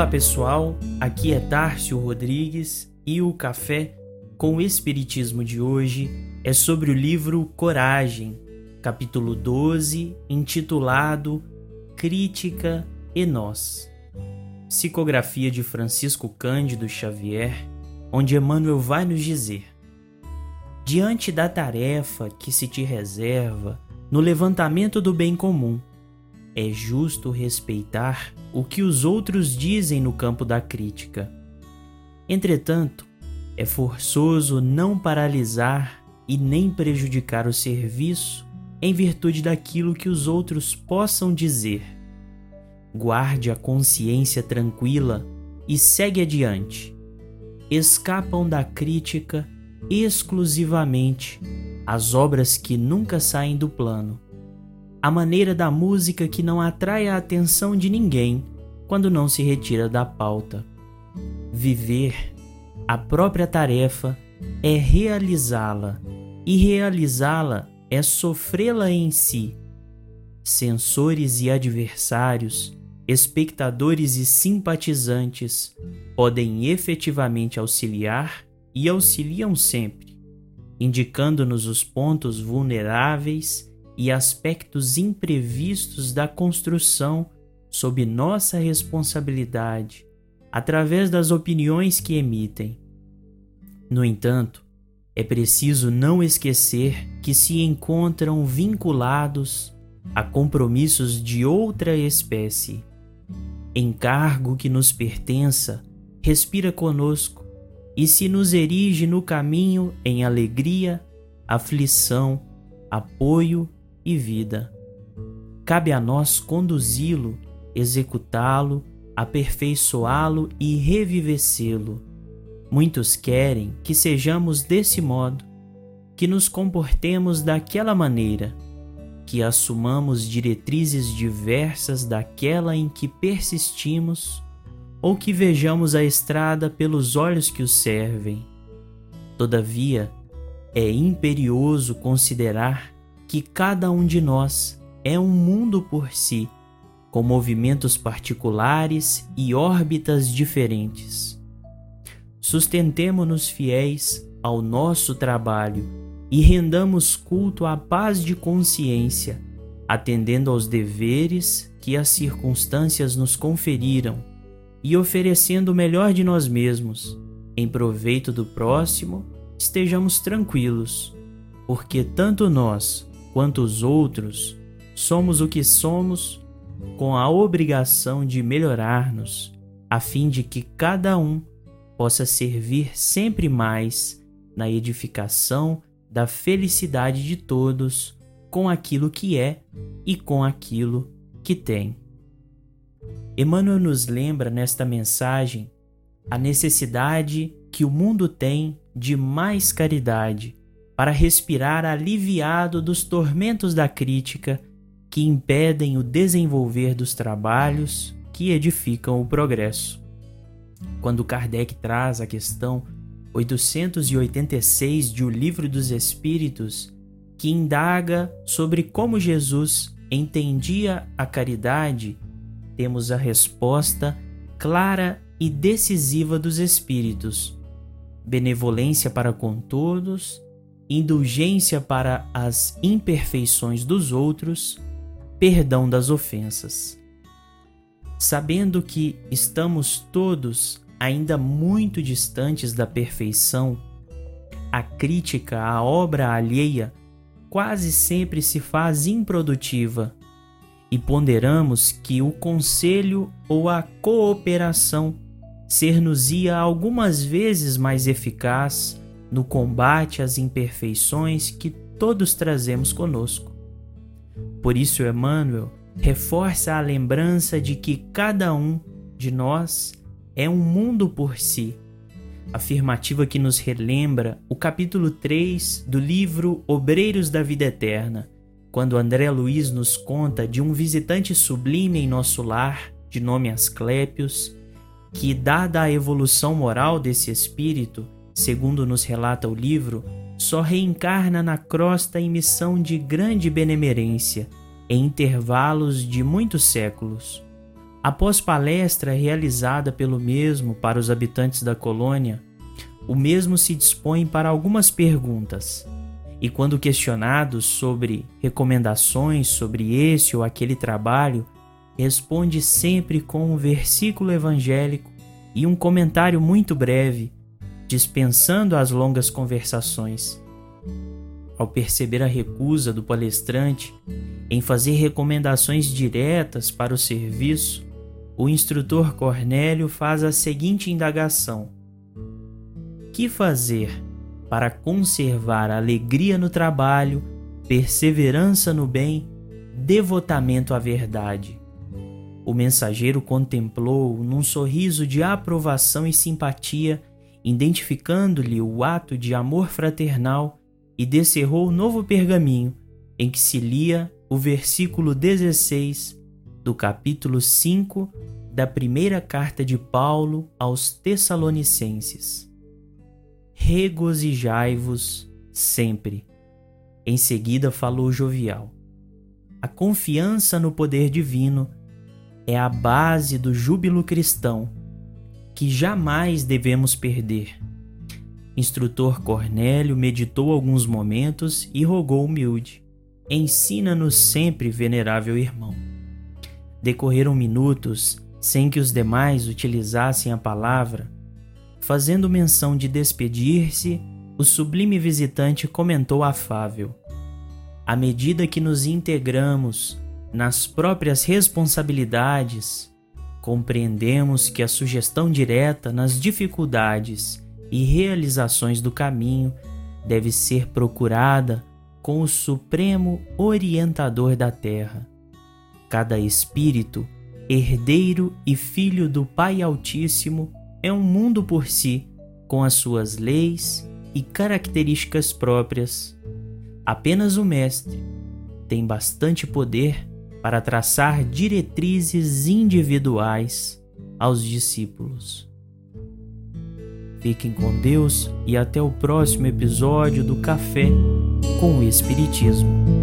Olá pessoal, aqui é Tárcio Rodrigues e o Café com o Espiritismo de hoje é sobre o livro Coragem, capítulo 12, intitulado Crítica e Nós. Psicografia de Francisco Cândido Xavier, onde Emmanuel vai nos dizer: diante da tarefa que se te reserva no levantamento do bem comum, é justo respeitar o que os outros dizem no campo da crítica. Entretanto, é forçoso não paralisar e nem prejudicar o serviço em virtude daquilo que os outros possam dizer. Guarde a consciência tranquila e segue adiante. Escapam da crítica exclusivamente as obras que nunca saem do plano, a maneira da música que não atrai a atenção de ninguém quando não se retira da pauta. Viver a própria tarefa é realizá-la, e realizá-la é sofrê-la em si. Censores e adversários, espectadores e simpatizantes podem efetivamente auxiliar e auxiliam sempre, indicando-nos os pontos vulneráveis e aspectos imprevistos da construção sob nossa responsabilidade, através das opiniões que emitem. No entanto, é preciso não esquecer que se encontram vinculados a compromissos de outra espécie. Encargo que nos pertença respira conosco e se nos erige no caminho em alegria, aflição, apoio e vida. Cabe a nós conduzi-lo, executá-lo, aperfeiçoá-lo e revivecê-lo. Muitos querem que sejamos desse modo, que nos comportemos daquela maneira, que assumamos diretrizes diversas daquela em que persistimos ou que vejamos a estrada pelos olhos que o servem. Todavia, é imperioso considerar que cada um de nós é um mundo por si, com movimentos particulares e órbitas diferentes. Sustentemo-nos fiéis ao nosso trabalho e rendamos culto à paz de consciência, atendendo aos deveres que as circunstâncias nos conferiram e oferecendo o melhor de nós mesmos, em proveito do próximo. Estejamos tranquilos, porque tanto nós quanto os outros somos o que somos, com a obrigação de melhorar-nos, a fim de que cada um possa servir sempre mais na edificação da felicidade de todos, com aquilo que é e com aquilo que tem. Emmanuel nos lembra nesta mensagem a necessidade que o mundo tem de mais caridade, para respirar aliviado dos tormentos da crítica que impedem o desenvolver dos trabalhos que edificam o progresso. Quando Kardec traz a questão 886 de O Livro dos Espíritos, que indaga sobre como Jesus entendia a caridade, temos a resposta clara e decisiva dos Espíritos: benevolência para com todos, indulgência para as imperfeições dos outros, perdão das ofensas. Sabendo que estamos todos ainda muito distantes da perfeição, a crítica à obra alheia quase sempre se faz improdutiva e ponderamos que o conselho ou a cooperação ser-nos-ia algumas vezes mais eficaz no combate às imperfeições que todos trazemos conosco. Por isso, Emmanuel reforça a lembrança de que cada um de nós é um mundo por si, afirmativa que nos relembra o capítulo 3 do livro Obreiros da Vida Eterna, quando André Luiz nos conta de um visitante sublime em nosso lar, de nome Asclépios, que, dada a evolução moral desse espírito, segundo nos relata o livro, só reencarna na crosta em missão de grande benemerência, em intervalos de muitos séculos, Após palestra realizada pelo mesmo para os habitantes da colônia, o mesmo se dispõe para algumas perguntas, e quando questionado sobre recomendações sobre esse ou aquele trabalho, responde sempre com um versículo evangélico e um comentário muito breve, dispensando as longas conversações. Ao perceber a recusa do palestrante em fazer recomendações diretas para o serviço, o instrutor Cornélio faz a seguinte indagação: que fazer para conservar alegria no trabalho, perseverança no bem, devotamento à verdade? O mensageiro contemplou num sorriso de aprovação e simpatia, identificando-lhe o ato de amor fraternal, e descerrou o novo pergaminho em que se lia o versículo 16 do capítulo 5 da primeira carta de Paulo aos Tessalonicenses. Regozijai-vos sempre. Em seguida falou jovial: a confiança no poder divino é a base do júbilo cristão, que jamais devemos perder. Instrutor Cornélio meditou alguns momentos e rogou humilde: ensina-nos sempre, venerável irmão. Decorreram minutos sem que os demais utilizassem a palavra. Fazendo menção de despedir-se, o sublime visitante comentou afável: à medida que nos integramos nas próprias responsabilidades, compreendemos que a sugestão direta nas dificuldades e realizações do caminho deve ser procurada com o Supremo Orientador da Terra. Cada espírito, herdeiro e filho do Pai Altíssimo, é um mundo por si, com as suas leis e características próprias. Apenas o Mestre tem bastante poder para traçar diretrizes individuais aos discípulos. Fiquem com Deus e até o próximo episódio do Café com o Espiritismo.